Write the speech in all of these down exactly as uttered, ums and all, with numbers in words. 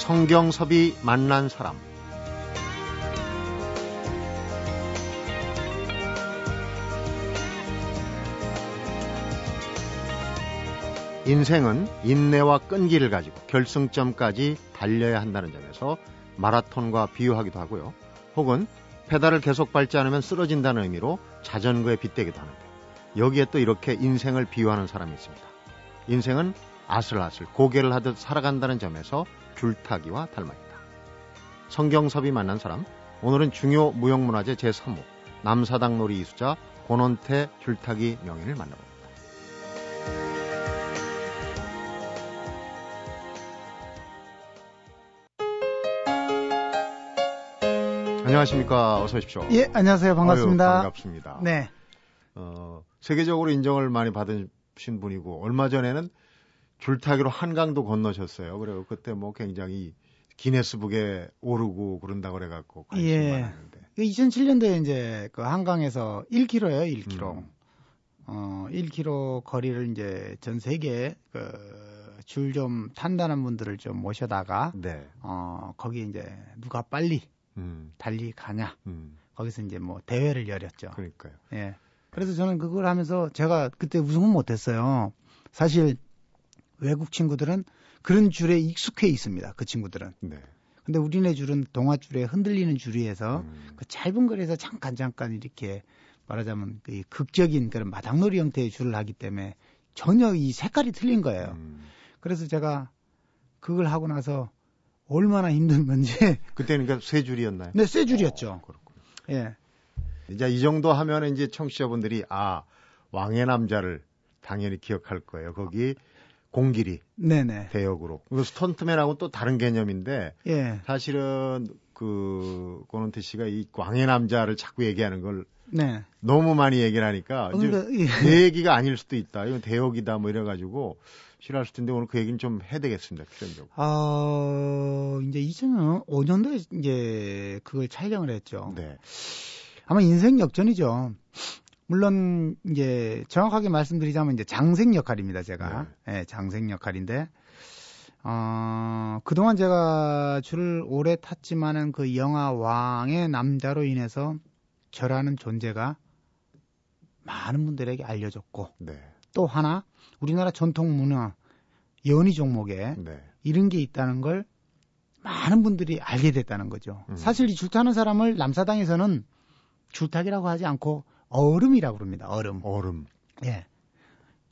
성경섭이 만난 사람. 인생은 인내와 끈기를 가지고 결승점까지 달려야 한다는 점에서 마라톤과 비유하기도 하고요. 혹은 페달을 계속 밟지 않으면 쓰러진다는 의미로 자전거에 빗대기도 하는데, 여기에 또 이렇게 인생을 비유하는 사람이 있습니다. 인생은 아슬아슬 고개를 하듯 살아간다는 점에서 줄타기와 닮아 있다. 성경섭이 만난 사람, 오늘은 중요 무형문화재 제삼 호 남사당놀이 이수자 권원태 줄타기 명인을 만나봅니다. 안녕하십니까? 어서 오십시오. 예, 안녕하세요. 반갑습니다. 어휴, 반갑습니다. 네. 어, 세계적으로 인정을 많이 받으신 분이고, 얼마 전에는 줄타기로 한강도 건너셨어요. 그래요. 그때 뭐 굉장히 기네스북에 오르고 그런다고 그래갖고 관심 예. 많았는데. 이천칠년도에 이제 그 한강에서 일 킬로미터예요, 일 킬로미터. 음. 어, 일 킬로미터 거리를 이제 전 세계 그 줄 좀 탄다는 분들을 좀 모셔다가, 네. 어, 거기 이제 누가 빨리 음. 달리 가냐. 음. 거기서 이제 뭐 대회를 열었죠. 그러니까요. 예. 그래서 저는 그걸 하면서 제가 그때 우승은 못했어요. 사실 외국 친구들은 그런 줄에 익숙해 있습니다. 그 친구들은. 네. 근데 우리네 줄은 동아줄에 흔들리는 줄이에서 음. 그 짧은 거리에서 잠깐 잠깐 이렇게 말하자면 그 극적인 그런 마당놀이 형태의 줄을 하기 때문에 전혀 이 색깔이 틀린 거예요. 음. 그래서 제가 그걸 하고 나서 얼마나 힘든 건지. 그때는 그러니까 세 줄이었나요? 네, 세 줄이었죠. 어, 그렇군요. 예. 이제 이 정도 하면 이제 청취자분들이 아, 왕의 남자를 당연히 기억할 거예요. 거기 공길이 네네. 대역으로. 그 스턴트맨하고 또 다른 개념인데 예. 사실은 그 권원태 씨가 이 광해 남자를 자꾸 얘기하는 걸 네. 너무 많이 얘기를 하니까 이제 예. 내 얘기가 아닐 수도 있다. 이건 대역이다 뭐 이래가지고 싫어하실 텐데 오늘 그 얘기는 좀 해야 되겠습니다. 필연적으로. 어, 이제 이천오년도에 이제 그걸 촬영을 했죠. 네. 아마 인생 역전이죠. 물론 이제 정확하게 말씀드리자면 이제 장생 역할입니다, 제가. 예, 네. 네, 장생 역할인데 어, 그동안 제가 줄을 오래 탔지만은 그 영화 왕의 남자로 인해서 저라는 존재가 많은 분들에게 알려졌고 네. 또 하나 우리나라 전통 문화 연희 종목에 네. 이런 게 있다는 걸 많은 분들이 알게 됐다는 거죠. 음. 사실 이 줄 타는 사람을 남사당에서는 줄타기라고 하지 않고 어름이라고 부릅니다. 어름. 어름. 예.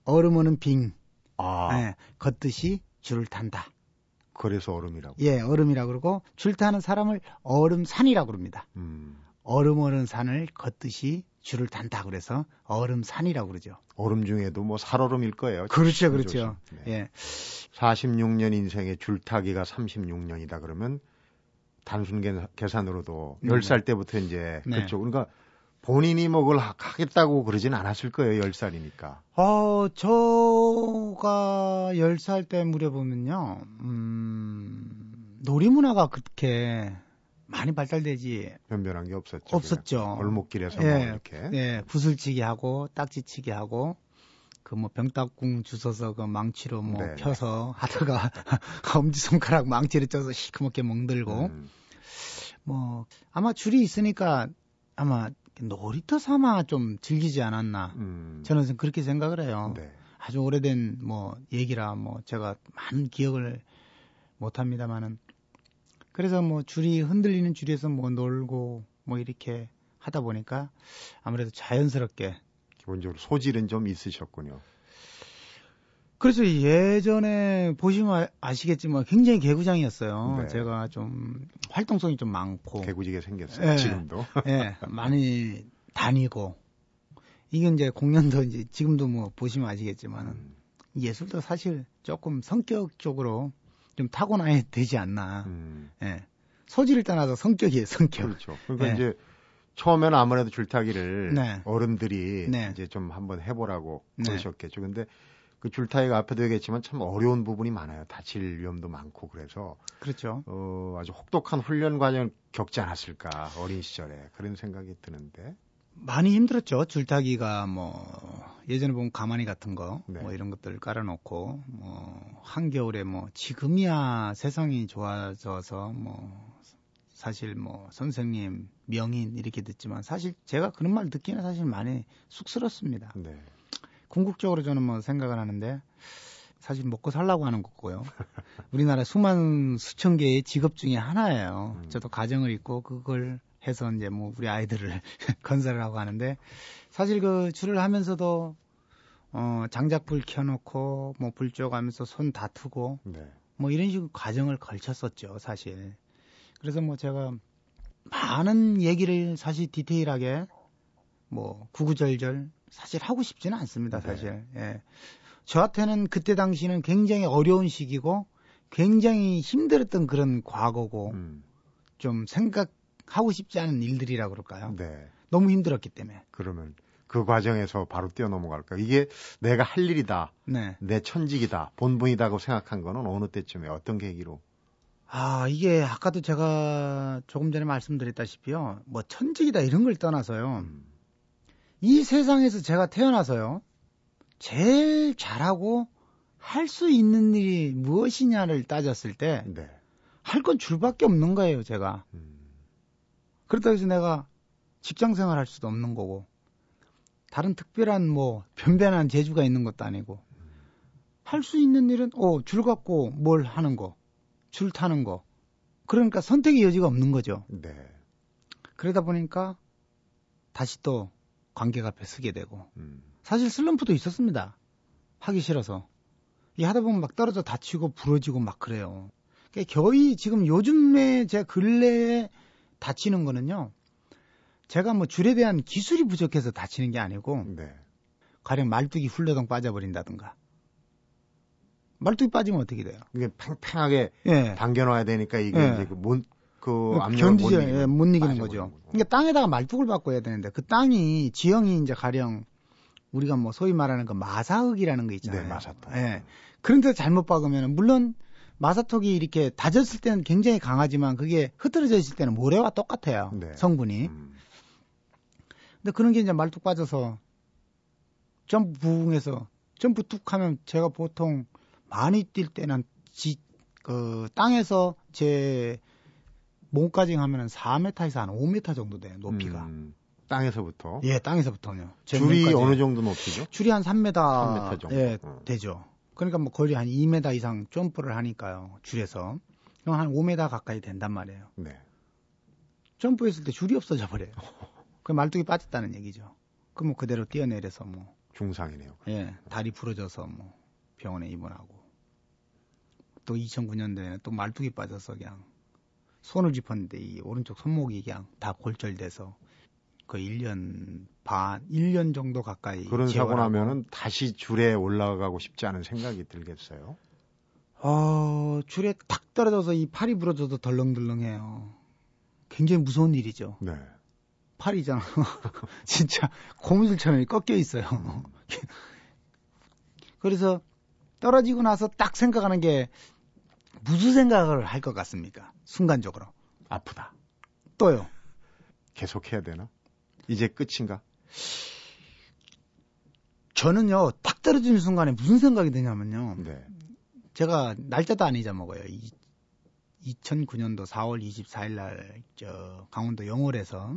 어름어는 빙. 아. 예. 걷듯이 줄을 탄다. 그래서 어름이라고. 예, 어름이라고 그러고 줄 타는 사람을 어름산이라고 부릅니다. 음. 어름어는 산을 걷듯이 줄을 탄다. 그래서 어름산이라고 그러죠. 얼음 중에도 뭐 살얼음일 거예요. 그렇죠, 그렇죠. 네. 예. 사십육년 인생의 줄타기가 삼십육년이다 그러면 단순 계산으로도 네. 열 살 때부터 이제 네. 그쪽 그러니까. 본인이 뭐 그걸 하겠다고 그러진 않았을 거예요, 열 살이니까. 어, 저가 열 살 때 무렵이면요, 음, 놀이문화가 그렇게 많이 발달되지. 변변한 게 없었죠. 없었죠. 골목길에서 예, 뭐 이렇게. 예, 구슬치기 하고, 딱지치기 하고, 그 뭐 병따궁 주워서 그 망치로 뭐 네네. 펴서 하다가 엄지손가락 망치를 쪄서 시커멓게 멍들고, 음. 뭐, 아마 줄이 있으니까 아마 놀이터 삼아 좀 즐기지 않았나. 음. 저는 그렇게 생각을 해요. 네. 아주 오래된 뭐 얘기라 뭐 제가 많은 기억을 못 합니다만은. 그래서 뭐 줄이 흔들리는 줄에서 뭐 놀고 뭐 이렇게 하다 보니까 아무래도 자연스럽게. 기본적으로 소질은 좀 있으셨군요. 그래서 예전에 보시면 아시겠지만 굉장히 개구장이었어요. 네. 제가 좀 활동성이 좀 많고. 개구지게 생겼어요. 예, 지금도. 예, 많이 다니고. 이게 이제 공연도 이제 지금도 뭐 보시면 아시겠지만은 음. 예술도 사실 조금 성격적으로 좀 타고나야 되지 않나. 음. 예. 소질을 떠나서 성격이에요, 성격. 그렇죠. 그러니까 예. 이제 처음에는 아무래도 줄타기를 네. 어른들이 네. 이제 좀 한번 해보라고 네. 그러셨겠죠. 근데 그 줄타기가 앞에도 얘기했지만 참 어려운 부분이 많아요. 다칠 위험도 많고 그래서 그렇죠. 어, 아주 혹독한 훈련 과정을 겪지 않았을까 어린 시절에 그런 생각이 드는데 많이 힘들었죠. 줄타기가 뭐 예전에 보면 가마니 같은 거, 네. 뭐 이런 것들 깔아놓고, 뭐, 한겨울에 뭐, 지금이야 세상이 좋아져서, 뭐, 사실 뭐, 선생님, 명인 이렇게 듣지만, 사실 제가 그런 말 듣기는 사실 많이 쑥스럽습니다. 네. 궁극적으로 저는 뭐 생각을 하는데, 사실 먹고 살라고 하는 거고요. 우리나라 수만 수천 개의 직업 중에 하나예요. 음. 저도 가정을 있고 그걸 해서 이제 뭐 우리 아이들을 건설을 하고 하는데 사실 그 줄을 하면서도 어 장작불 켜놓고 뭐 불쬐가면서 손 다투고 네. 뭐 이런 식으로 과정을 걸쳤었죠 사실. 그래서 뭐 제가 많은 얘기를 사실 디테일하게 뭐 구구절절 사실 하고 싶지는 않습니다 사실. 네. 예. 저한테는 그때 당시는 굉장히 어려운 시기고 굉장히 힘들었던 그런 과거고 음. 좀 생각하고 싶지 않은 일들이라 그럴까요? 네. 너무 힘들었기 때문에. 그러면 그 과정에서 바로 뛰어넘어갈까? 이게 내가 할 일이다, 네. 내 천직이다, 본분이다고 생각한 거는 어느 때쯤에 어떤 계기로? 아 이게 아까도 제가 조금 전에 말씀드렸다시피요. 뭐 천직이다 이런 걸 떠나서요. 음. 이 세상에서 제가 태어나서요. 제일 잘하고 할 수 있는 일이 무엇이냐를 따졌을 때 할 건 네. 줄밖에 없는 거예요 제가. 음. 그렇다고 해서 내가 직장생활 할 수도 없는 거고 다른 특별한 뭐 변변한 재주가 있는 것도 아니고 음. 할 수 있는 일은 어, 줄 갖고 뭘 하는 거, 줄 타는 거. 그러니까 선택의 여지가 없는 거죠. 네. 그러다 보니까 다시 또 관객 앞에 서게 되고 음. 사실 슬럼프도 있었습니다. 하기 싫어서. 이 하다 보면 막 떨어져 다치고 부러지고 막 그래요. 그러니까 거의 지금 요즘에 제가 근래에 다치는 거는요. 제가 뭐 줄에 대한 기술이 부족해서 다치는 게 아니고 네. 가령 말뚝이 훌러덩 빠져버린다든가. 말뚝이 빠지면 어떻게 돼요? 이게 팽팽하게 예. 당겨놔야 되니까 이게 예. 이제 그 못, 그 압력을 못 이기는, 예, 못 이기는 거죠. 그러니까 땅에다가 말뚝을 바꿔야 되는데 그 땅이 지형이 이제 가령 우리가 뭐 소위 말하는 그 마사흙이라는 거 있잖아요. 네, 마사토. 예. 그런데 잘못 박으면 물론 마사토기 이렇게 다졌을 때는 굉장히 강하지만 그게 흐트러져 있을 때는 모래와 똑같아요. 네. 성분이. 음. 근데 그런 게 이제 말뚝 빠져서 점프 부응해서 점프 뚝 하면 제가 보통 많이 뛸 때는 지, 그 땅에서 제 몸까지 하면은 사 미터에서 한 오 미터 정도 돼요. 높이가. 음. 땅에서부터? 예, 땅에서부터요. 줄이 면까지. 어느 정도 높이죠? 줄이 한 삼 미터, 삼 미터 정도 예, 음. 되죠. 그러니까 뭐 거의 한 이 미터 이상 점프를 하니까요. 줄에서. 그럼 한 오 미터 가까이 된단 말이에요. 네. 점프했을 때 줄이 없어져 버려요. 그 말뚝이 빠졌다는 얘기죠. 그럼 뭐 그대로 뛰어내려서 뭐. 중상이네요. 예, 다리 부러져서 뭐 병원에 입원하고. 또 이천구 년도에는 또 말뚝이 빠져서 그냥 손을 짚었는데 이 오른쪽 손목이 그냥 다 골절돼서 그 일 년 반, 일 년 정도 가까이. 그런 사고 나면은 다시 줄에 올라가고 싶지 않은 생각이 들겠어요? 어, 줄에 탁 떨어져서 이 팔이 부러져도 덜렁덜렁해요. 굉장히 무서운 일이죠. 네. 팔이잖아. 진짜 고무줄처럼 꺾여 있어요. 그래서 떨어지고 나서 딱 생각하는 게 무슨 생각을 할 것 같습니까? 순간적으로. 아프다. 또요. 계속해야 되나? 이제 끝인가? 저는요, 딱 떨어지는 순간에 무슨 생각이 드냐면요. 네. 제가 날짜도 안 잊어먹어요. 이, 이천구 년도 사월 이십사일 날, 저, 강원도 영월에서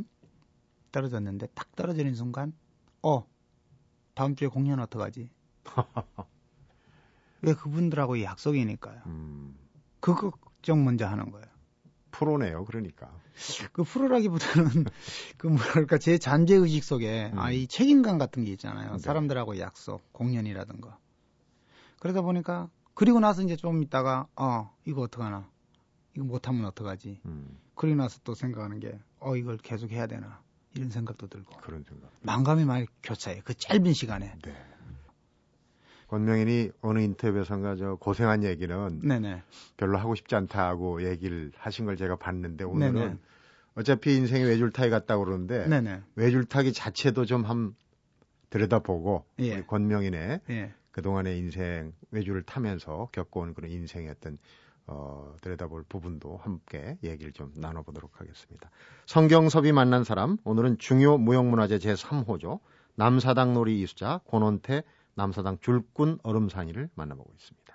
떨어졌는데, 딱 떨어지는 순간, 어, 다음 주에 공연 어떡하지? 왜 그분들하고 약속이니까요. 음. 그 걱정 먼저 하는 거예요. 프로네요, 그러니까. 그 프로라기보다는, 그 뭐랄까, 제 잔재의식 속에, 음. 아, 이 책임감 같은 게 있잖아요. 네. 사람들하고 약속, 공연이라든가. 그러다 보니까, 그리고 나서 이제 좀 있다가, 어, 이거 어떡하나. 이거 못하면 어떡하지. 음. 그리고 나서 또 생각하는 게, 어, 이걸 계속 해야 되나. 이런 생각도 들고. 그런 생각. 만감이 많이 교차해. 그 짧은 시간에. 네. 권명인이 어느 인터뷰에선가 저 고생한 얘기는 네네. 별로 하고 싶지 않다고 얘기를 하신 걸 제가 봤는데 오늘은 네네. 어차피 인생이 외줄타기 같다고 그러는데 네네. 외줄타기 자체도 좀 한 들여다보고 예. 우리 권명인의 예. 그동안의 인생 외줄을 타면서 겪어온 그런 인생의 어떤 어, 들여다볼 부분도 함께 얘기를 좀 나눠보도록 하겠습니다. 성경섭이 만난 사람 오늘은 중요 무형문화재 제삼 호죠. 남사당놀이 이수자 권원태 남사당 줄꾼 어름산이를 만나보고 있습니다.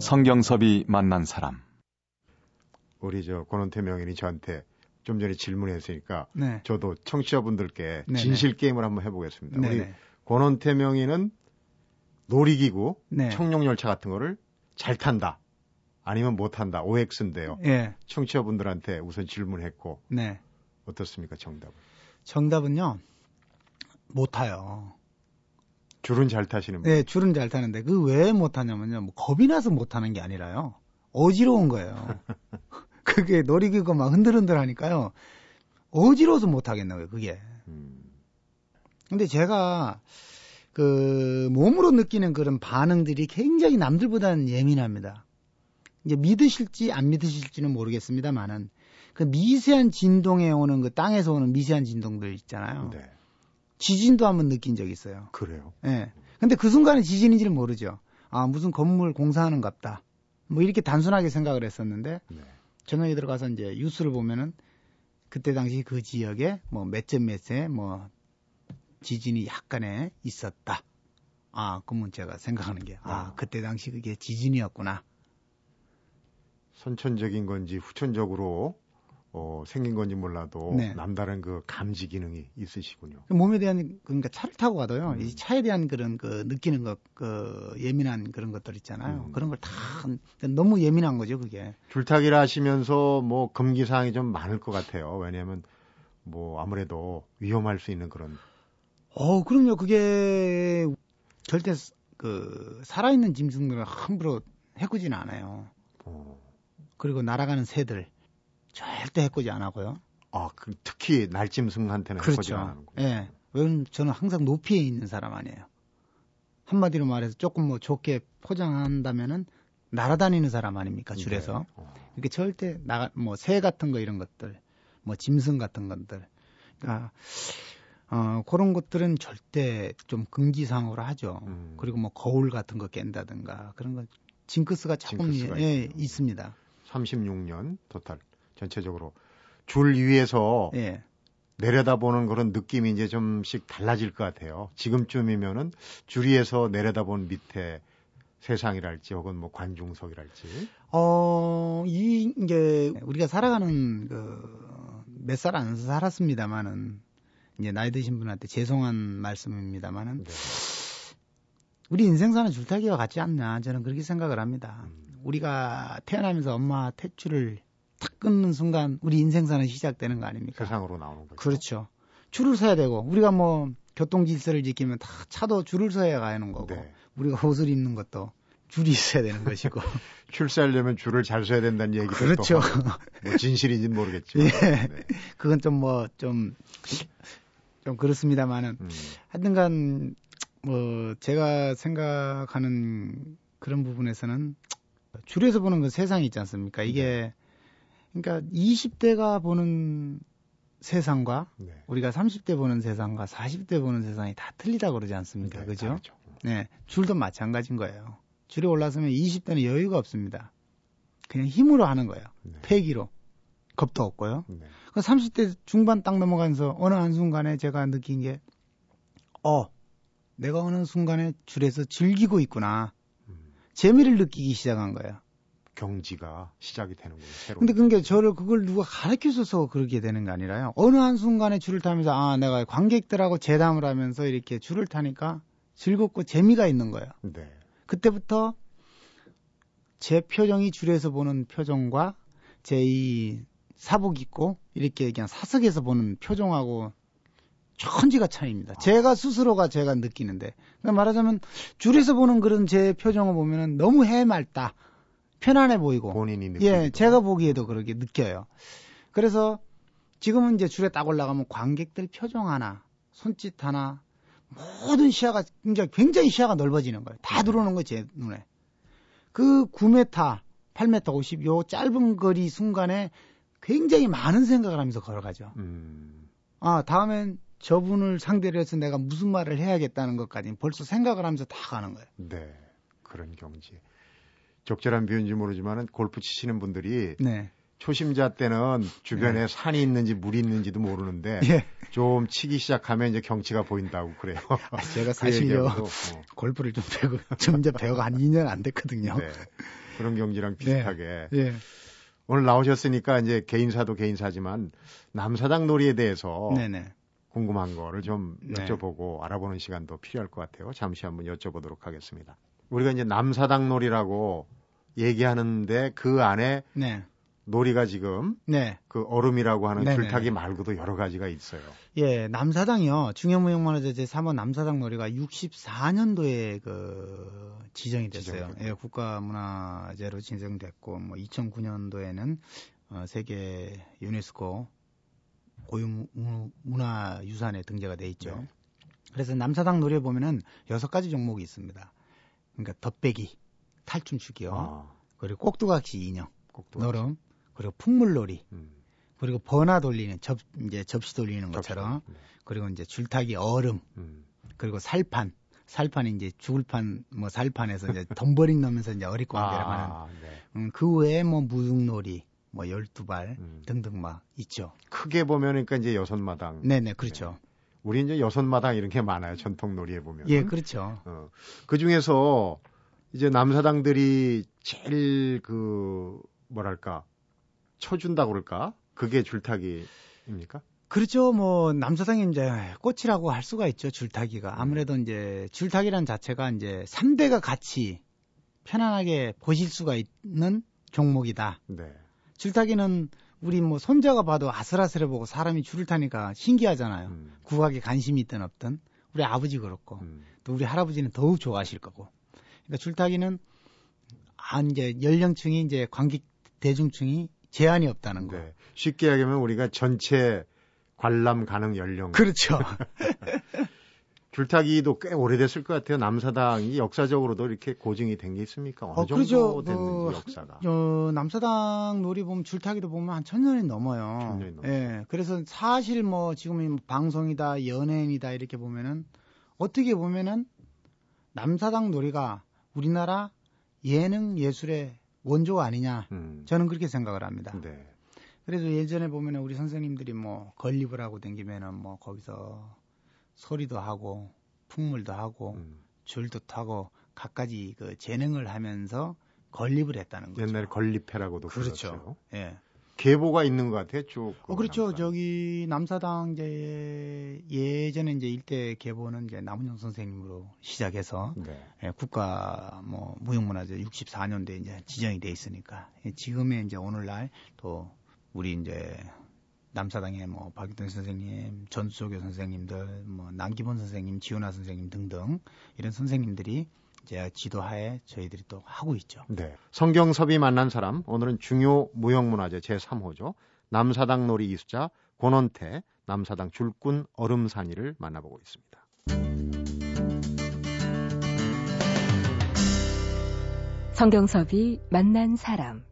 성경섭이 만난 사람. 우리 저 권원태 명인이 저한테 좀 전에 질문했으니까 네. 저도 청취자분들께 네네. 진실 게임을 한번 해보겠습니다. 네네. 우리 권원태 명인은 놀이기구, 네. 청룡열차 같은 거를 잘 탄다. 아니면 못 탄다. 오엑스인데요. 네. 청취자분들한테 우선 질문했고 네. 어떻습니까? 정답은? 정답은요. 못 타요. 줄은 잘 타시는 분? 네, 줄은 잘 타는데 그 왜 못 타냐면요. 뭐 겁이 나서 못 타는 게 아니라요. 어지러운 거예요. 그게 놀이기구 막 흔들흔들 하니까요. 어지러워서 못 타겠나요, 그게. 음. 근데 제가 그 몸으로 느끼는 그런 반응들이 굉장히 남들보다는 예민합니다. 이제 믿으실지 안 믿으실지는 모르겠습니다만은 그 미세한 진동에 오는 그 땅에서 오는 미세한 진동들 있잖아요. 네. 지진도 한번 느낀 적이 있어요. 그래요? 예. 네. 근데 그 순간에 지진인지를 모르죠. 아, 무슨 건물 공사하는 것 같다. 뭐 이렇게 단순하게 생각을 했었는데, 네. 저녁에 들어가서 이제 뉴스를 보면은, 그때 당시 그 지역에 뭐 몇 점 몇에 뭐 지진이 약간의 있었다. 아, 그러면 제가 생각하는 게, 아, 그때 당시 그게 지진이었구나. 선천적인 건지 후천적으로 어, 생긴 건지 몰라도 네. 남다른 그 감지 기능이 있으시군요. 몸에 대한 그러니까 차를 타고 가도요. 음. 이 차에 대한 그런 그 느끼는 것, 그 예민한 그런 것들 있잖아요. 음. 그런 걸 다 너무 예민한 거죠, 그게. 줄타기를 하시면서 뭐 금기 사항이 좀 많을 것 같아요. 왜냐하면 뭐 아무래도 위험할 수 있는 그런. 어, 그럼요. 그게 절대 그 살아있는 짐승들은 함부로 해꾸지는 않아요. 어. 그리고 날아가는 새들. 절대 해코지 안 하고요. 아, 그, 특히 날짐승한테는 그렇죠. 해코지 안 하는군요. 예. 왜냐면 저는 항상 높이에 있는 사람 아니에요. 한마디로 말해서 조금 뭐 좋게 포장한다면은 날아다니는 사람 아닙니까? 줄에서. 네. 어. 그러니까 절대 나가, 뭐 새 같은 거 이런 것들, 뭐 짐승 같은 것들. 그러니까, 어, 그런 것들은 절대 좀 금기상으로 하죠. 음. 그리고 뭐 거울 같은 거 깬다든가 그런 거 징크스가 조금 징크스가 예, 있습니다. 삼십육 년 토탈. 전체적으로 줄 위에서 예. 내려다보는 그런 느낌이 이제 좀씩 달라질 것 같아요. 지금쯤이면은 줄 위에서 내려다본 밑에 세상이랄지 혹은 뭐 관중석이랄지. 어, 이 이제 우리가 살아가는 그 몇 살 안 살았습니다만은 이제 나이 드신 분한테 죄송한 말씀입니다만은 네. 우리 인생사는 줄타기와 같지 않냐 저는 그렇게 생각을 합니다. 음. 우리가 태어나면서 엄마 탯줄을 탁 끊는 순간 우리 인생사는 시작되는 거 아닙니까? 세상으로 나오는 거죠. 그렇죠. 줄을 서야 되고 우리가 뭐 교통 질서를 지키면 다 차도 줄을 서야 가는 거고 네. 우리가 옷을 입는 것도 줄이 있어야 되는 것이고 출세하려면 줄을 잘 서야 된다는 얘기도 그렇죠. 뭐 진실인지는 모르겠지만 예. 네. 그건 좀 뭐 좀 좀 그렇습니다만은 음. 하여튼간 뭐 제가 생각하는 그런 부분에서는 줄에서 보는 그 세상이 있지 않습니까? 이게 네. 그러니까 이십 대가 보는 세상과 네. 우리가 삼십 대 보는 세상과 사십 대 보는 세상이 다 틀리다고 그러지 않습니까? 네, 그죠? 다르죠. 네. 줄도 마찬가지인 거예요. 줄에 올라서면 이십 대는 여유가 없습니다. 그냥 힘으로 하는 거예요. 네. 패기로. 겁도 없고요. 네. 삼십 대 중반 딱 넘어가면서 어느 한순간에 제가 느낀 게 어, 내가 어느 순간에 줄에서 즐기고 있구나. 음. 재미를 느끼기 시작한 거예요. 경지가 시작이 되는 거예요. 새로운. 근데 그게 저를 그걸 누가 가르쳐줘서 그렇게 되는 게 아니라요. 어느 한순간에 줄을 타면서 아 내가 관객들하고 재담을 하면서 이렇게 줄을 타니까 즐겁고 재미가 있는 거예요. 네. 그때부터 제 표정이 줄에서 보는 표정과 제 이 사복 입고 이렇게 그냥 사석에서 보는 표정하고 천지가 차이입니다. 아. 제가 스스로가 제가 느끼는데 그러니까 말하자면 줄에서 보는 그런 제 표정을 보면은 너무 해맑다. 편안해 보이고 본인이 느끼고 예, 제가 보기에도 그렇게 느껴요. 그래서 지금은 이제 줄에 딱 올라가면 관객들 표정 하나, 손짓 하나, 모든 시야가 굉장히, 굉장히 시야가 넓어지는 거예요. 다 들어오는 거예요, 제 눈에. 그 구 미터, 팔 미터 오십 요 짧은 거리 순간에 굉장히 많은 생각을 하면서 걸어가죠. 음. 아, 다음엔 저분을 상대로 해서 내가 무슨 말을 해야겠다는 것까지 벌써 생각을 하면서 다 가는 거예요. 네, 그런 경지. 적절한 비유인지 모르지만 골프 치시는 분들이 네. 초심자 때는 주변에 네. 산이 있는지 물이 있는지도 모르는데 예. 좀 치기 시작하면 이제 경치가 보인다고 그래요. 아, 제가 사실요 그 골프를 좀 배고 좀 이제 배워가 한 이 년 안 됐거든요. 네. 그런 경지랑 비슷하게 네. 예. 오늘 나오셨으니까 이제 개인사도 개인사지만 남사당 놀이에 대해서 네네. 궁금한 거를 좀 네. 여쭤보고 알아보는 시간도 필요할 것 같아요. 잠시 한번 여쭤보도록 하겠습니다. 우리가 이제 남사당 놀이라고 얘기하는데 그 안에 네. 놀이가 지금 네. 그 얼음이라고 하는 네네. 줄타기 말고도 여러 가지가 있어요. 예, 남사당이요. 중요무역문화재 제삼 호 남사당 놀이가 육십사 년도에 그 지정이 됐어요. 지정됐고. 예, 국가문화재로 지정됐고 뭐 이천구 년도에는 어, 세계 유네스코 고유문화유산에 등재가 돼 있죠. 네. 그래서 남사당 놀이에 보면은 여섯 가지 종목이 있습니다. 그러니까 덧배기, 탈춤추기요. 아. 그리고 꼭두각시 인형, 꼭두각시. 너름. 그리고 풍물놀이, 음. 그리고 버나 돌리는, 접, 이제 접시 돌리는 것처럼, 접시. 그리고 이제 줄타기 얼음, 음. 그리고 살판, 살판이 이제 죽을판, 뭐 살판에서 이제 덤버링 넣으면서 이제 어릿광대라고 하는, 아, 네. 음, 그 외에 뭐 무등놀이, 뭐 열두발 음. 등등 막 있죠. 크게 보면 그러니까 이제 여섯마당. 네네, 그렇죠. 네. 우리 이제 여섯마당 이런 게 많아요. 전통놀이에 보면. 예, 그렇죠. 어. 그 중에서 이제 남사당들이 제일 그, 뭐랄까, 쳐준다고 그럴까? 그게 줄타기입니까? 그렇죠. 뭐 남사당이 이제 꽃이라고 할 수가 있죠. 줄타기가. 아무래도 이제 줄타기란 자체가 이제 삼 대가 같이 편안하게 보실 수가 있는 종목이다. 네. 줄타기는 우리 뭐 손자가 봐도 아슬아슬해 보고 사람이 줄을 타니까 신기하잖아요. 음. 국악에 관심이 있든 없든. 우리 아버지 그렇고 음. 또 우리 할아버지는 더욱 좋아하실 거고. 그러니까 줄타기는 아 이제 연령층이 이제 관객 대중층이 제한이 없다는 거. 네. 쉽게 얘기하면 우리가 전체 관람 가능 연령. 그렇죠. 줄타기도 꽤 오래됐을 것 같아요. 남사당이 역사적으로도 이렇게 고증이 된 게 있습니까? 어느 어, 정도 그렇죠. 됐는지 어, 역사가. 어, 남사당 놀이 보면 줄타기도 보면 한 천년이 넘어요. 천년이 넘어요. 예. 그래서 사실 뭐 지금 방송이다, 연예인이다 이렇게 보면은 어떻게 보면은 남사당 놀이가 우리나라 예능 예술의 원조가 아니냐. 음. 저는 그렇게 생각을 합니다. 네. 그래서 예전에 보면 우리 선생님들이 뭐 건립을 하고 다니면은 뭐 거기서 소리도 하고 풍물도 하고 음. 줄도 타고 갖가지 그 재능을 하면서 건립을 했다는 거죠. 옛날에 건립회라고도 그렇죠. 불렀어요. 예. 계보가 있는 것 같아요. 쭉. 어, 그렇죠. 남사당. 저기 남사당 이제 예전에 이제 일대 계보는 이제 남은영 선생님으로 시작해서 네. 예, 국가 뭐 무형문화재 육십사 년도에 이제 지정이 돼 있으니까 예, 지금의 이제 오늘날 또 우리 이제 남사당의 뭐 박유동 선생님, 전수조교 선생님들, 뭐 남기본 선생님, 지훈아 선생님 등등 이런 선생님들이 제 지도하에 저희들이 또 하고 있죠. 네. 성경섭이 만난 사람, 오늘은 중요 무형문화재 제삼 호죠. 남사당 놀이 기술자 권원태, 남사당 줄꾼 어름산이를 만나보고 있습니다. 성경섭이 만난 사람.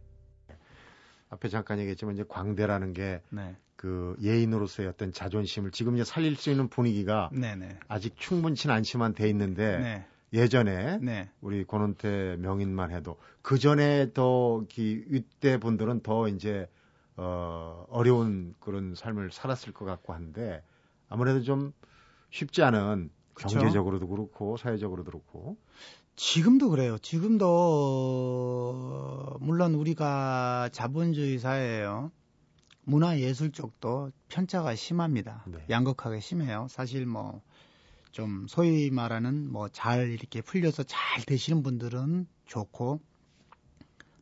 앞에 잠깐 얘기했지만 이제 광대라는 게 네. 그 예인으로서의 어떤 자존심을 지금 이제 살릴 수 있는 분위기가 네, 네. 아직 충분치 않지만 돼 있는데 네. 예전에 네. 우리 권원태 명인만 해도 그 전에 더 기, 윗대 분들은 더 이제 어, 어려운 그런 삶을 살았을 것 같고 한데 아무래도 좀 쉽지 않은 그쵸? 경제적으로도 그렇고 사회적으로도 그렇고 지금도 그래요. 지금도 물론 우리가 자본주의 사회예요. 문화예술 쪽도 편차가 심합니다. 네. 양극화가 심해요. 사실 뭐 좀 소위 말하는 뭐 잘 이렇게 풀려서 잘 되시는 분들은 좋고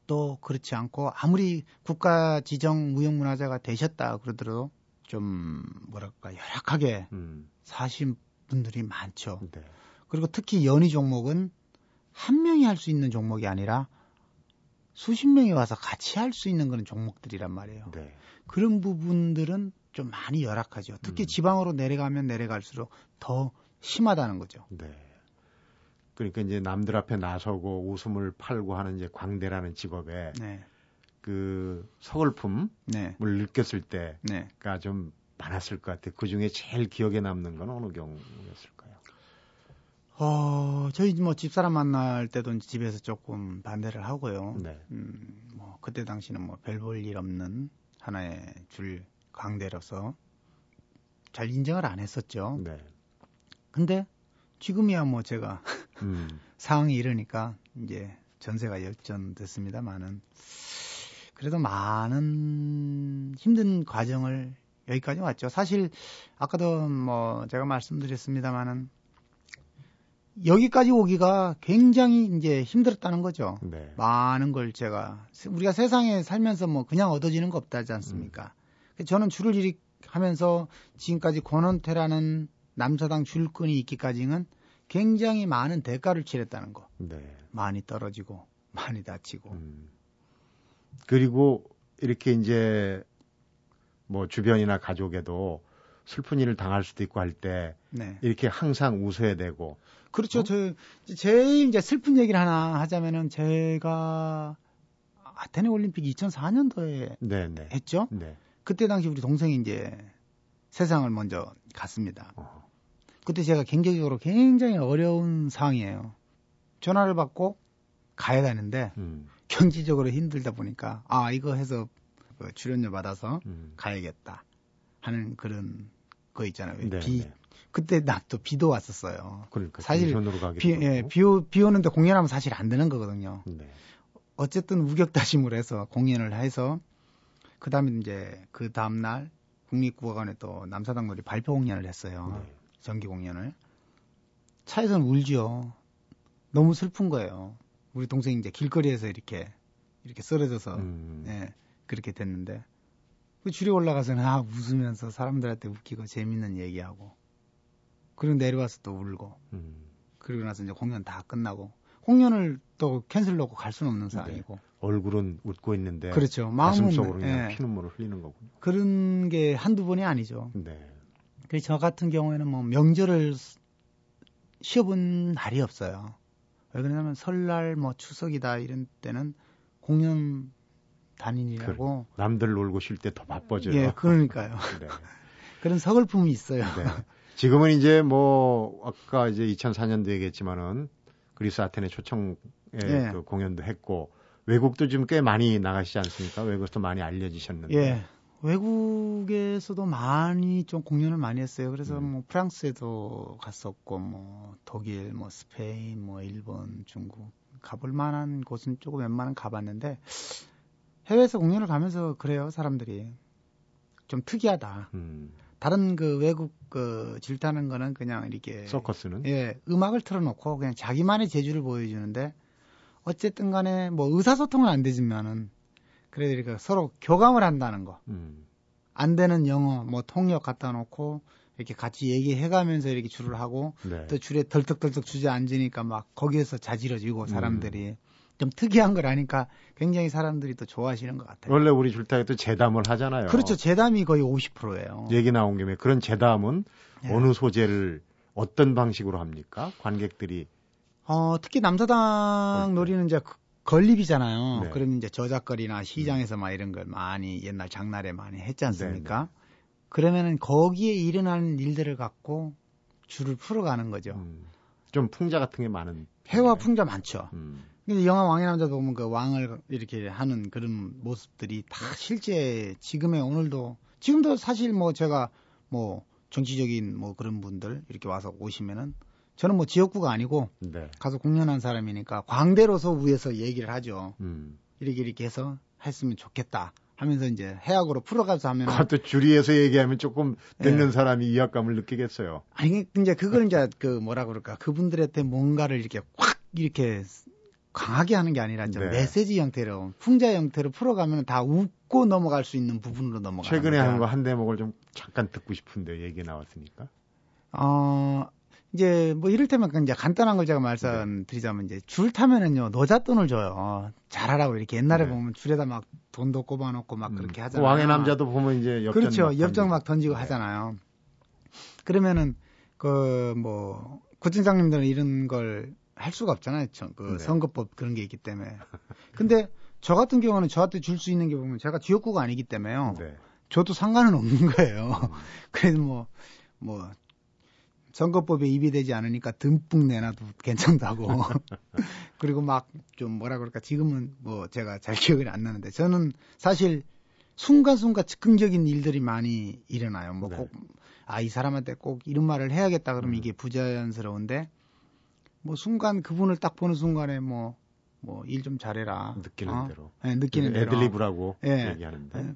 또 그렇지 않고 아무리 국가 지정 무형문화재가 되셨다 그러더라도 좀 뭐랄까 열악하게 음. 사신 분들이 많죠. 네. 그리고 특히 연희 종목은 한 명이 할 수 있는 종목이 아니라 수십 명이 와서 같이 할 수 있는 그런 종목들이란 말이에요. 네. 그런 부분들은 좀 많이 열악하죠. 특히 음. 지방으로 내려가면 내려갈수록 더 심하다는 거죠. 네. 그러니까 이제 남들 앞에 나서고 웃음을 팔고 하는 이제 광대라는 직업에 네. 그 서글픔을 네. 느꼈을 때가 네. 좀 많았을 것 같아요. 그 중에 제일 기억에 남는 건 어느 경우였을까요? 어, 저희 뭐 집사람 만날 때도 집에서 조금 반대를 하고요. 네. 음, 뭐 그때 당시는 뭐 별 볼 일 없는 하나의 줄 광대로서 잘 인정을 안 했었죠. 네. 근데 지금이야 뭐 제가 음. 상황이 이러니까 이제 전세가 역전됐습니다만은 그래도 많은 힘든 과정을 여기까지 왔죠. 사실 아까도 뭐 제가 말씀드렸습니다만은 여기까지 오기가 굉장히 이제 힘들었다는 거죠. 네. 많은 걸 제가 우리가 세상에 살면서 뭐 그냥 얻어지는 거 없다지 않습니까? 음. 저는 줄을 일으키면서 지금까지 권원태라는 남사당 줄끈이 있기까지는 굉장히 많은 대가를 치렀다는 거. 네. 많이 떨어지고 많이 다치고. 음. 그리고 이렇게 이제 뭐 주변이나 가족에도 슬픈 일을 당할 수도 있고 할 때 네. 이렇게 항상 웃어야 되고. 그렇죠. 어? 저 제일 이제 슬픈 얘기를 하나 하자면은 제가 아테네 올림픽 이천사 년도에 네네. 했죠. 네. 그때 당시 우리 동생이 이제 세상을 먼저 갔습니다. 어. 그때 제가 경제적으로 굉장히 어려운 상황이에요. 전화를 받고 가야 되는데 음. 경제적으로 힘들다 보니까 아 이거 해서 그 출연료 받아서 음. 가야겠다. 하는 그런 거 있잖아요. 네, 비 네. 그때 나 또 비도 왔었어요. 그러니까 사실 비, 예, 비, 오, 비 오는데 공연하면 사실 안 되는 거거든요. 네. 어쨌든 우격다짐을 해서 공연을 해서 그 다음에 이제 그 다음 날 국립국어관에 또 남사당놀이 발표 공연을 했어요. 네. 정기 공연을 차에서는 울지요. 너무 슬픈 거예요. 우리 동생이 이제 길거리에서 이렇게 이렇게 쓰러져서 음. 예, 그렇게 됐는데. 그 줄에 올라가서는 아 웃으면서 사람들한테 웃기고 재밌는 얘기하고 그리고 내려와서 또 울고 음. 그러고 나서 이제 공연 다 끝나고 공연을 또 캔슬 놓고 갈 수는 없는 상황이고 네. 얼굴은 웃고 있는데 그렇죠. 마음은, 가슴속으로 그냥 네. 피눈물을 흘리는 거군요. 그런 게 한두 번이 아니죠. 네. 그래서 저 같은 경우에는 뭐 명절을 쉬어본 날이 없어요. 왜 그러냐면 설날 뭐 추석이다 이런 때는 공연 단인이라고 그, 남들 놀고 쉴 때 더 바빠져요. 예, 그러니까요. 네. 그런 서글픔이 있어요. 네. 지금은 이제 뭐 아까 이제 이천사 년도에 얘기했지만은 그리스 아테네 초청에 예. 그 공연도 했고 외국도 지금 꽤 많이 나가시지 않습니까? 외국에서도 많이 알려지셨는데. 예, 외국에서도 많이 좀 공연을 많이 했어요. 그래서 음. 뭐 프랑스에도 갔었고 뭐 독일, 뭐 스페인, 뭐 일본, 중국 가볼 만한 곳은 조금 웬만한 가봤는데. 해외에서 공연을 가면서 그래요, 사람들이. 좀 특이하다. 음. 다른 그 외국 그 질타는 거는 그냥 이렇게. 서커스는? 예, 음악을 틀어놓고 그냥 자기만의 재주를 보여주는데 어쨌든 간에 뭐 의사소통은 안 되지만은 그래도 이렇게 서로 교감을 한다는 거. 음. 안 되는 영어, 뭐 통역 갖다 놓고 이렇게 같이 얘기해가면서 이렇게 줄을 하고 네. 또 줄에 덜떡덜떡 주저앉으니까 막 거기에서 자지러지고 사람들이. 음. 좀 특이한 걸 아니까 굉장히 사람들이 또 좋아하시는 것 같아요. 원래 우리 줄타기에 또 재담을 하잖아요. 그렇죠. 재담이 거의 오십 퍼센트예요. 얘기 나온 김에 그런 재담은 네. 어느 소재를 어떤 방식으로 합니까? 관객들이. 어, 특히 남사당 놀이는 이제 건립이잖아요. 네. 그러면 이제 저작거리나 시장에서 막 이런 걸 많이 옛날 장날에 많이 했지 않습니까? 네, 네. 그러면은 거기에 일어나는 일들을 갖고 줄을 풀어가는 거죠. 음, 좀 풍자 같은 게 많은. 해와 풍자 많죠. 음. 근데 영화 왕의 남자 보면 그 왕을 이렇게 하는 그런 모습들이 다 실제 지금의 오늘도 지금도 사실 뭐 제가 뭐 정치적인 뭐 그런 분들 이렇게 와서 오시면은 저는 뭐 지역구가 아니고 네. 가서 공연한 사람이니까 광대로서 위에서 얘기를 하죠. 음. 이렇게 이렇게 해서 했으면 좋겠다 하면서 이제 해악으로 풀어가서 하면 그것도 줄이에서 얘기하면 조금 듣는 네. 사람이 위압감을 느끼겠어요. 아니 이제 그걸 이제 그 뭐라 그럴까 그분들한테 뭔가를 이렇게 확 이렇게 강하게 하는 게 아니라 네. 메시지 형태로 풍자 형태로 풀어가면 다 웃고 넘어갈 수 있는 부분으로 넘어가는 최근에 거죠. 한 거 한 대목을 좀 잠깐 듣고 싶은데 얘기 나왔으니까. 어 이제 뭐 이를테면 이제 간단한 걸 제가 말씀드리자면 네. 이제 줄 타면은요 노잣돈을 줘요. 잘하라고 이렇게 옛날에 네. 보면 줄에다 막 돈도 꼽아놓고 막 음. 그렇게 하잖아요. 왕의 남자도 보면 이제 엽전 그렇죠. 막 엽전 막 던지고 네. 하잖아요. 그러면은 그 뭐 구청장님들은 이런 걸 할 수가 없잖아요. 그 네. 선거법 그런 게 있기 때문에. 근데 저 같은 경우는 저한테 줄 수 있는 게 보면 제가 지역구가 아니기 때문에요. 네. 저도 상관은 없는 거예요. 그래서 뭐, 뭐, 선거법에 입이되지 않으니까 듬뿍 내놔도 괜찮다고. 그리고 막 좀 뭐라 그럴까, 지금은 뭐 제가 잘 기억이 안 나는데, 저는 사실 순간순간 즉흥적인 일들이 많이 일어나요. 뭐 꼭, 아, 이 사람한테 꼭 이런 말을 해야겠다 그러면 음. 이게 부자연스러운데, 뭐 순간 그분을 딱 보는 순간에 뭐 뭐 일 좀 잘해라. 느끼는 어? 대로. 네, 느끼는 대로. 애드리브라고 네. 얘기하는데. 네.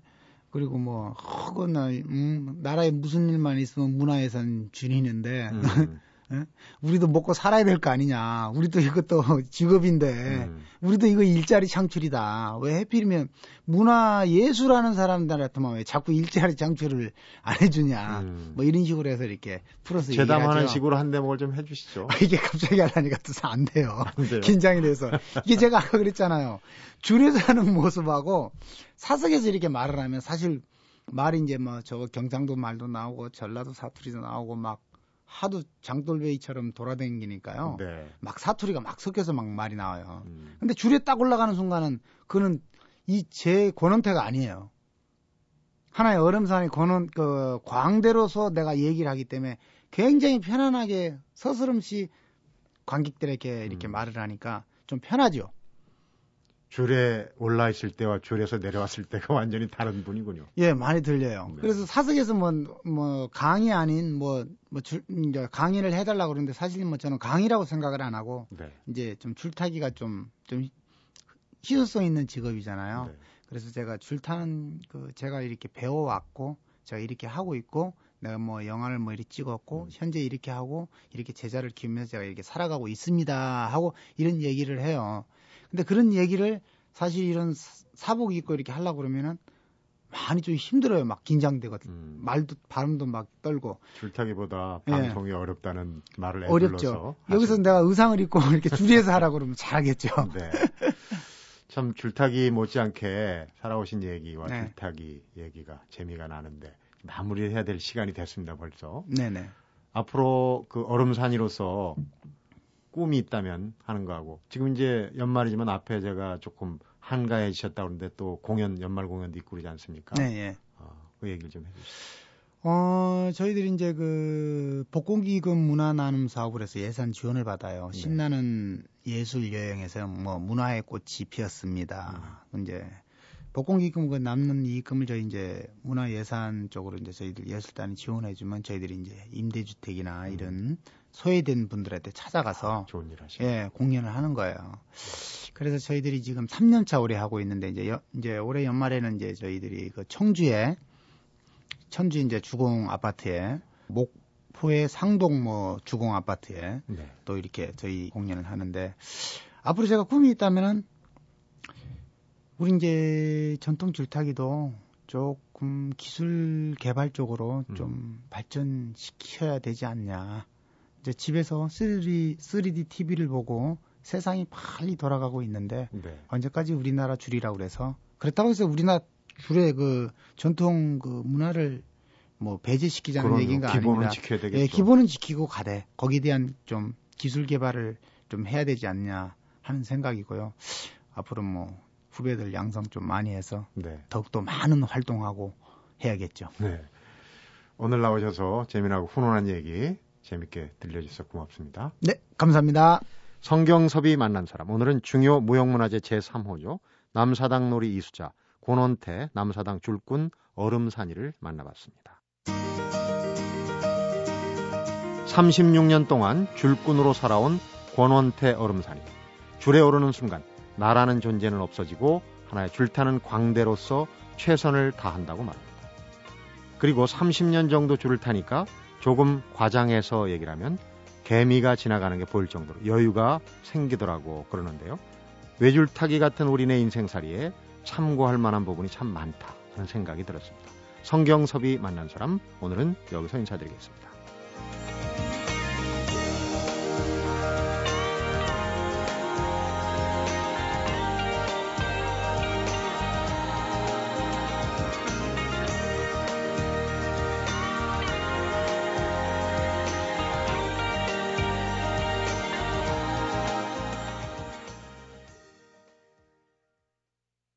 그리고 뭐 허거나 음, 나라에 무슨 일만 있으면 문화예산 줄이는데 음. 네? 우리도 먹고 살아야 될 거 아니냐. 우리도 이것도 직업인데 음. 우리도 이거 일자리 창출이다. 왜 해필이면 문화예술하는 사람들한테만 왜 자꾸 일자리 창출을 안 해주냐. 음. 뭐 이런 식으로 해서 이렇게 풀어서 재담하는 식으로 한 대목을 좀 해주시죠. 아, 이게 갑자기 하려니까 또 안 돼요. 안 돼요. 긴장이 돼서. 이게 제가 아까 그랬잖아요. 줄에서 하는 모습하고 사석에서 이렇게 말을 하면 사실 말이 이제 뭐 저 경상도 말도 나오고 전라도 사투리도 나오고 막 하도 장돌베이처럼 돌아다니니까요. 네. 막 사투리가 막 섞여서 막 말이 나와요. 음. 근데 줄에 딱 올라가는 순간은 그는 이 제 권원태가 아니에요. 하나의 어름산이 권원 그 광대로서 내가 얘기를 하기 때문에 굉장히 편안하게 서스름시 관객들에게 이렇게 음. 말을 하니까 좀 편하죠. 줄에 올라 있을 때와 줄에서 내려왔을 때가 완전히 다른 분이군요. 예, 많이 들려요. 네. 그래서 사석에서 뭐, 뭐, 강의 아닌 뭐, 뭐, 줄, 이제 강의를 해달라고 그러는데 사실 뭐 저는 강의라고 생각을 안 하고, 네. 이제 좀 줄타기가 좀, 좀 희소성 있는 직업이잖아요. 네. 그래서 제가 줄타는, 그, 제가 이렇게 배워왔고, 제가 이렇게 하고 있고, 내가 뭐 영화를 뭐 이렇게 찍었고, 음. 현재 이렇게 하고, 이렇게 제자를 키우면서 제가 이렇게 살아가고 있습니다. 하고, 이런 얘기를 해요. 근데 그런 얘기를 사실 이런 사복 입고 이렇게 하려고 그러면은 많이 좀 힘들어요. 막 긴장되고 음. 말도 발음도 막 떨고. 줄타기보다 방송이 네. 어렵다는 말을 애둘러서. 여기서 내가 의상을 입고 이렇게 줄에서 하라고 그러면 잘하겠죠. 네. 참 줄타기 못지않게 살아오신 얘기와 네. 줄타기 얘기가 재미가 나는데 마무리해야 될 시간이 됐습니다. 벌써. 네네. 앞으로 그 얼음산이로서 꿈이 있다면 하는 거하고 지금 이제 연말이지만 앞에 제가 조금 한가해지셨다고 그러는데 또 공연 연말 공연도 있고 그러지 않습니까? 네. 예. 어, 그 얘기를 좀 해주시죠. 어, 저희들이 이제 그 복공기금 문화 나눔 사업을 해서 예산 지원을 받아요. 네. 신나는 예술 여행에서 뭐 문화의 꽃이 피었습니다. 네. 이제 복공기금 그 남는 이익금을 저희 이제 문화 예산 쪽으로 이제 저희들 예술단이 지원해주면 저희들이 이제 임대주택이나 음. 이런 소외된 분들한테 찾아가서 좋은 일 하시네. 예, 공연을 하는 거예요. 그래서 저희들이 지금 삼 년 차 올해 하고 있는데 이제 여, 이제 올해 연말에는 이제 저희들이 그 청주에 청주 이제 주공 아파트에 목포의 상동 뭐 주공 아파트에 네. 또 이렇게 저희 공연을 하는데 앞으로 제가 꿈이 있다면은 우리 이제 전통 줄타기도 조금 기술 개발 쪽으로 음. 좀 발전시켜야 되지 않냐. 이제 집에서 쓰리디, 쓰리디 티비를 보고 세상이 빨리 돌아가고 있는데 네. 언제까지 우리나라 줄이라고 그래서 그렇다고 해서 우리나라 줄의 그 전통 그 문화를 뭐 배제시키자는 얘기인가 아닙니다. 기본은 지켜야 되겠죠. 예, 기본은 지키고 가되 거기에 대한 좀 기술 개발을 좀 해야 되지 않냐 하는 생각이고요. 앞으로 뭐 후배들 양성 좀 많이 해서 네. 더욱더 많은 활동하고 해야겠죠. 네. 오늘 나오셔서 재미나고 훈훈한 얘기 재밌게 들려주셔서 고맙습니다. 네, 감사합니다. 성경섭이 만난 사람, 오늘은 중요 무형문화재 제삼 호죠. 남사당놀이 이수자, 권원태, 남사당 줄꾼, 어름산이를 만나봤습니다. 삼십육 년 동안 줄꾼으로 살아온 권원태 어름산이 줄에 오르는 순간 나라는 존재는 없어지고 하나의 줄타는 광대로서 최선을 다한다고 말합니다. 그리고 삼십 년 정도 줄을 타니까 조금 과장해서 얘기를 하면 개미가 지나가는 게 보일 정도로 여유가 생기더라고 그러는데요. 외줄타기 같은 우리네 인생살이에 참고할 만한 부분이 참 많다 하는 생각이 들었습니다. 성경섭이 만난 사람, 오늘은 여기서 인사드리겠습니다.